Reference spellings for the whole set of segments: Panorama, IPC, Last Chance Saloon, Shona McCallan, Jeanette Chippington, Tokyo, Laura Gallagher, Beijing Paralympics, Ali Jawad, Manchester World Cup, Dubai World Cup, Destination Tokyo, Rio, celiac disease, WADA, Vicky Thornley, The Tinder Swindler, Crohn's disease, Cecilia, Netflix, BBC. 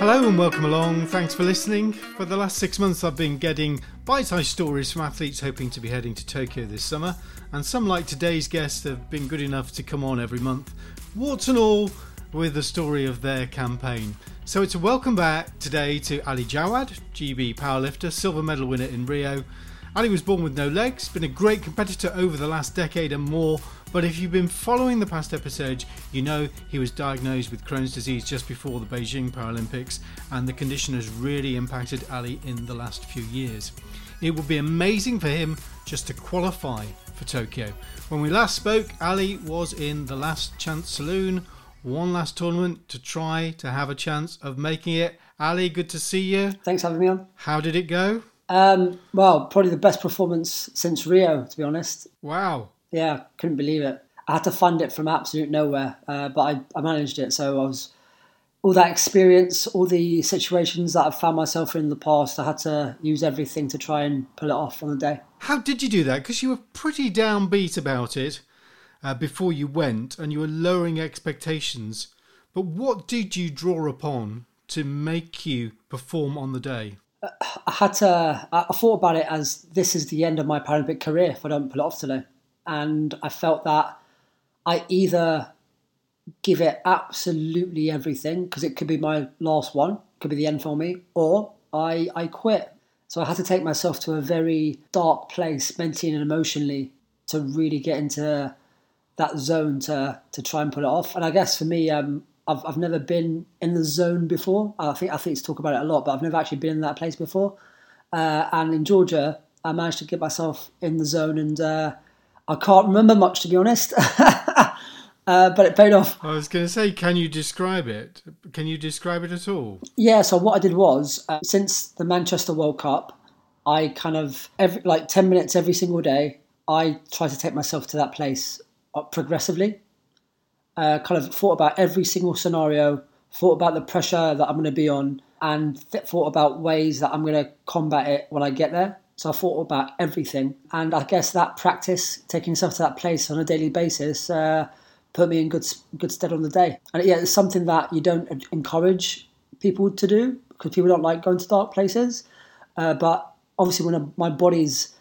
Hello and welcome along. Thanks for listening. For the last 6 months I've been getting bite-sized stories from athletes hoping to be heading to Tokyo this summer, and some like today's guest have been good enough to come on every month, warts and all, with the story of their campaign. So it's a welcome back today to Ali Jawad, GB powerlifter, silver medal winner in Rio. Ali was born with no legs, been a great competitor over the last decade and more, but if you've been following the past episodes, you know he was diagnosed with Crohn's disease just before the Beijing Paralympics, and the condition has really impacted Ali in the last few years. It would be amazing for him just to qualify for Tokyo. When we last spoke, Ali was in the Last Chance Saloon, one last tournament to try to have a chance of making it. Ali, good to see you. Thanks for having me on. How did it go? Well, probably the best performance since Rio, to be honest. Wow. Yeah, couldn't believe it. I had to fund it from absolute nowhere, but I managed it. So I was, all that experience, all the situations that I've found myself in the past, I had to use everything to try and pull it off on the day. How did you do that? Because you were pretty downbeat about it before you went, and you were lowering expectations. But what did you draw upon to make you perform on the day? I thought about it as, this is the end of my Paralympic career if I don't pull it off today. And I felt that I either give it absolutely everything, because it could be my last one, could be the end for me, or I quit. So I had to take myself to a very dark place mentally and emotionally to really get into that zone to try and pull it off. And I guess for me, I've never been in the zone before. I think it's talk about it a lot, but I've never actually been in that place before. And in Georgia, I managed to get myself in the zone, and I can't remember much, to be honest. But it paid off. I was going to say, can you describe it? Can you describe it at all? Yeah, so what I did was, since the Manchester World Cup, I kind of, 10 minutes every single day, I tried to take myself to that place progressively. Kind of thought about every single scenario, thought about the pressure that I'm going to be on, and thought about ways that I'm going to combat it when I get there. So I thought about everything. And I guess that practice, taking yourself to that place on a daily basis, put me in good stead on the day. And yeah, it's something that you don't encourage people to do, because people don't like going to dark places. But obviously when my body's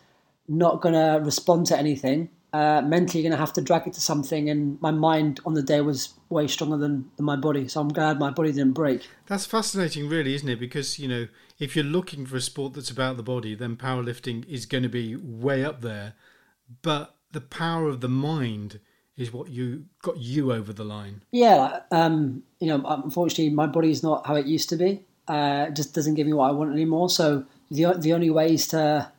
not going to respond to anything, mentally you're going to have to drag it to something, and my mind on the day was way stronger than my body, so I'm glad my body didn't break. That's fascinating, really, isn't it? Because, you know, if you're looking for a sport that's about the body, then powerlifting is going to be way up there, but the power of the mind is what got you over the line. Yeah, you know, unfortunately my body is not how it used to be. It just doesn't give me what I want anymore, so the only way is to,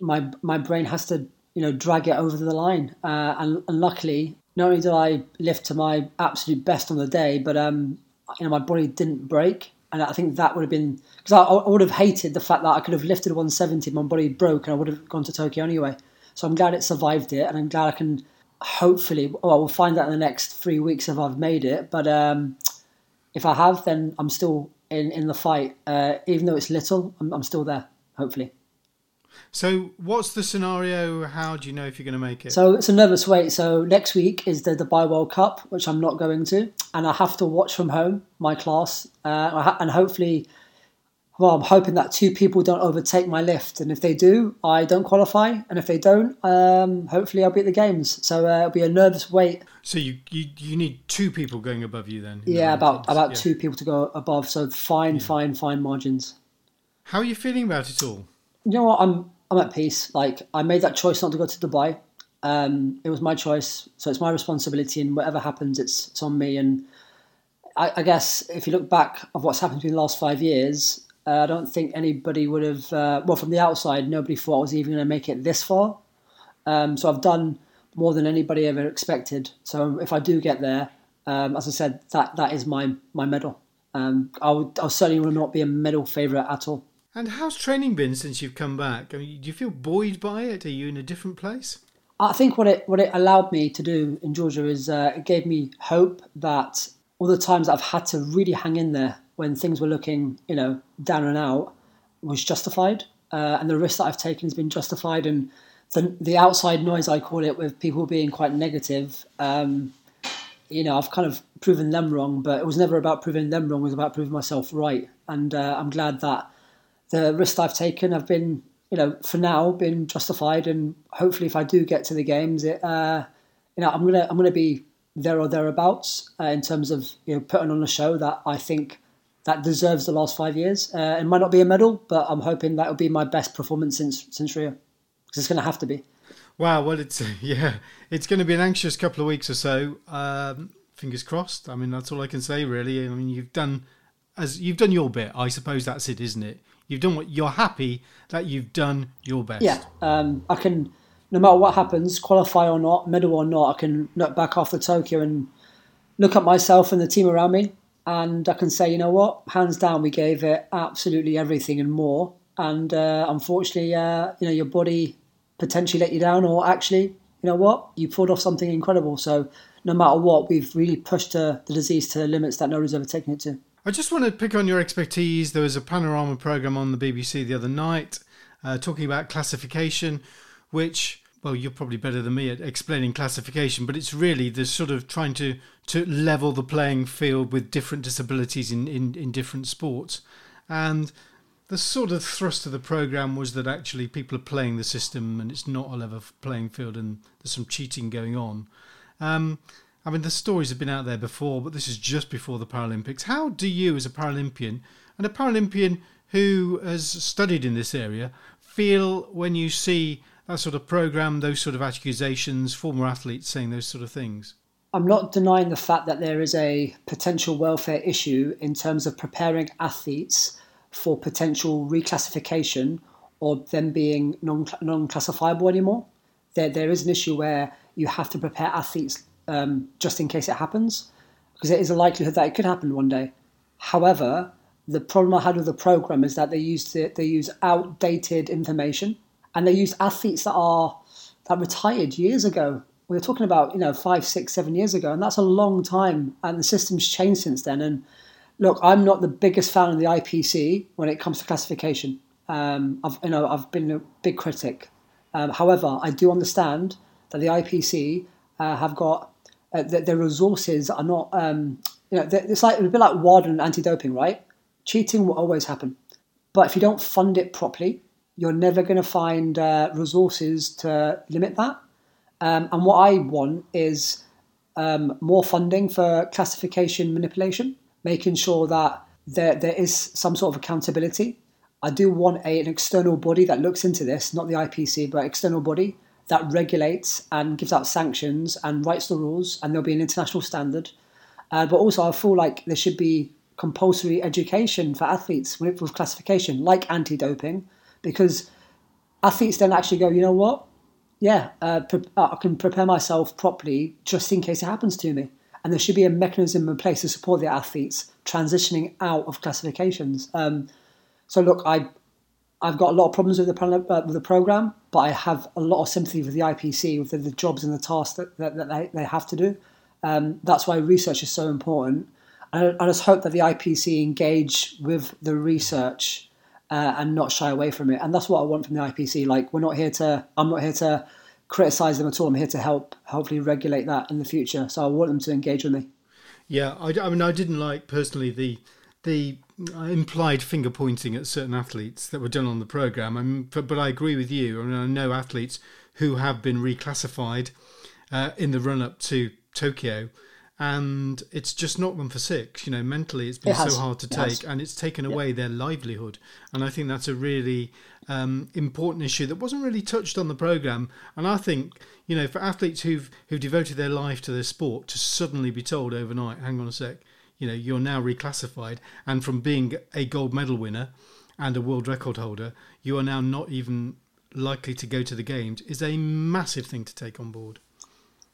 my brain has to, you know, drag it over the line. And luckily, not only did I lift to my absolute best on the day, but, you know, my body didn't break. And I think that would have been, because I would have hated the fact that I could have lifted 170, my body broke, and I would have gone to Tokyo anyway. So I'm glad it survived it. And I'm glad I can hopefully, well, we'll find out in the next 3 weeks if I've made it. But if I have, then I'm still in the fight. Even though it's little, I'm still there, hopefully. So what's the scenario? How do you know if you're going to make it? So it's a nervous wait. So next week is the Dubai World Cup, which I'm not going to. And I have to watch from home my class. And hopefully, well, I'm hoping that two people don't overtake my lift. And if they do, I don't qualify. And if they don't, hopefully I'll be at the games. So it'll be a nervous wait. So you need two people going above you then? Yeah, about two people to go above. So fine margins. How are you feeling about it all? You know what? I'm at peace. Like, I made that choice not to go to Dubai. It was my choice, so it's my responsibility, and whatever happens, it's on me. And I guess if you look back of what's happened to me in the last 5 years, I don't think anybody would have. Well, from the outside, nobody thought I was even going to make it this far. So I've done more than anybody ever expected. So if I do get there, as I said, that is my medal. I certainly will not be a medal favourite at all. And how's training been since you've come back? I mean, do you feel buoyed by it? Are you in a different place? I think what it allowed me to do in Georgia is it gave me hope that all the times I've had to really hang in there when things were looking, you know, down and out, was justified, and the risk that I've taken has been justified. And the outside noise, I call it, with people being quite negative, you know, I've kind of proven them wrong, but it was never about proving them wrong. It was about proving myself right. And I'm glad that the risks I've taken have been, you know, for now, been justified. And hopefully, if I do get to the games, it, you know, I'm gonna be there or thereabouts in terms of, you know, putting on a show that I think that deserves the last 5 years. It might not be a medal, but I'm hoping that will be my best performance since Rio, because it's going to have to be. Wow, well, it's going to be an anxious couple of weeks or so. Fingers crossed. I mean, that's all I can say, really. I mean, you've done your bit. I suppose that's it, isn't it? You've done what you're happy that you've done your best. Yeah, I can. No matter what happens, qualify or not, medal or not, I can look back after Tokyo and look at myself and the team around me, and I can say, you know what, hands down, we gave it absolutely everything and more. And unfortunately, you know, your body potentially let you down, or actually, you know what, you pulled off something incredible. So no matter what, we've really pushed the disease to the limits that nobody's ever taken it to. I just want to pick on your expertise. There was a Panorama programme on the BBC the other night talking about classification, which... Well, you're probably better than me at explaining classification, but it's really the sort of trying to level the playing field with different disabilities in different sports. And the sort of thrust of the programme was that actually people are playing the system and it's not a level playing field and there's some cheating going on. I mean, the stories have been out there before, but this is just before the Paralympics. How do you, as a Paralympian, and a Paralympian who has studied in this area, feel when you see... that sort of programme, those sort of accusations, former athletes saying those sort of things? I'm not denying the fact that there is a potential welfare issue in terms of preparing athletes for potential reclassification or them being non-classifiable anymore. There is an issue where you have to prepare athletes just in case it happens, because there is a likelihood that it could happen one day. However, the problem I had with the programme is that they use outdated information. And they used athletes that retired years ago. We were talking about, you know, 5, 6, 7 years ago, and that's a long time. And the system's changed since then. And look, I'm not the biggest fan of the IPC when it comes to classification. I've been a big critic. However, I do understand that the IPC have got their resources are not. You know, it's like a bit like WADA and anti-doping, right? Cheating will always happen, but if you don't fund it properly, you're never going to find resources to limit that. And what I want is more funding for classification manipulation, making sure that there is some sort of accountability. I do want an external body that looks into this, not the IPC, but external body that regulates and gives out sanctions and writes the rules, and there'll be an international standard. But also I feel like there should be compulsory education for athletes with classification, like anti-doping, because athletes then actually go, you know what? Yeah, I can prepare myself properly just in case it happens to me. And there should be a mechanism in place to support the athletes transitioning out of classifications. So look, I've got a lot of problems with the programme, but I have a lot of sympathy with the IPC, with the jobs and the tasks that they have to do. That's why research is so important. And I just hope that the IPC engage with the research and not shy away from it. And that's what I want from the IPC. Like, I'm not here to criticise them at all. I'm here to help, hopefully regulate that in the future. So I want them to engage with me. Yeah, I mean, I didn't like, personally, the implied finger-pointing at certain athletes that were done on the programme. I mean, but I agree with you. I mean, I know athletes who have been reclassified in the run-up to Tokyo, and it's just knocked them for six. You know, mentally it's been so hard to take, and it's taken away their livelihood. And I think that's a really important issue that wasn't really touched on the programme. And I think, you know, for athletes who've devoted their life to their sport to suddenly be told overnight, hang on a sec, you know, you're now reclassified, and from being a gold medal winner and a world record holder, you are now not even likely to go to the games, is a massive thing to take on board.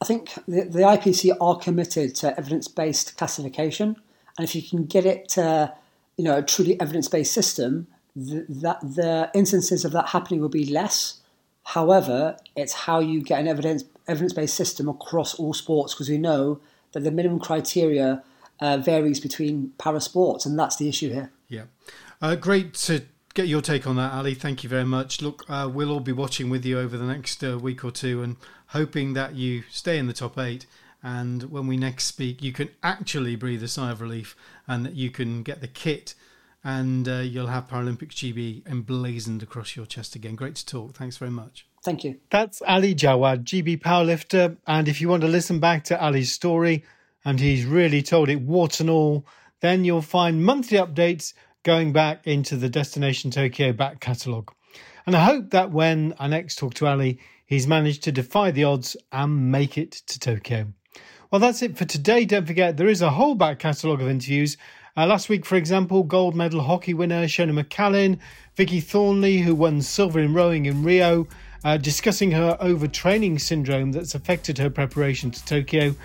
I think the IPC are committed to evidence-based classification, and if you can get it to, you know, a truly evidence-based system, that the instances of that happening will be less. However, it's how you get an evidence-based system across all sports, because we know that the minimum criteria varies between para sports, and that's the issue here. Yeah, great to get your take on that, Ali. Thank you very much. Look, we'll all be watching with you over the next week or two, and hoping that you stay in the top 8 And when we next speak, you can actually breathe a sigh of relief and that you can get the kit and you'll have Paralympics GB emblazoned across your chest again. Great to talk. Thanks very much. Thank you. That's Ali Jawad, GB powerlifter. And if you want to listen back to Ali's story, and he's really told it warts and all, then you'll find monthly updates going back into the Destination Tokyo back catalogue. And I hope that when I next talk to Ali, he's managed to defy the odds and make it to Tokyo. Well, that's it for today. Don't forget, there is a whole back catalogue of interviews. Last week, for example, gold medal hockey winner Shona McCallan, Vicky Thornley, who won silver in rowing in Rio, discussing her overtraining syndrome that's affected her preparation to Tokyo.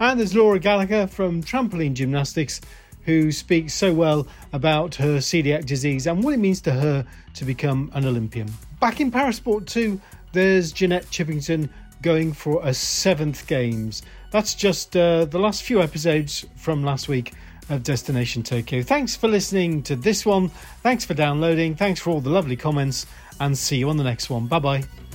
And there's Laura Gallagher from trampoline gymnastics, who speaks so well about her celiac disease and what it means to her to become an Olympian. Back in Parasport 2, there's Jeanette Chippington going for a 7th Games. That's just the last few episodes from last week of Destination Tokyo. Thanks for listening to this one. Thanks for downloading. Thanks for all the lovely comments. And see you on the next one. Bye-bye.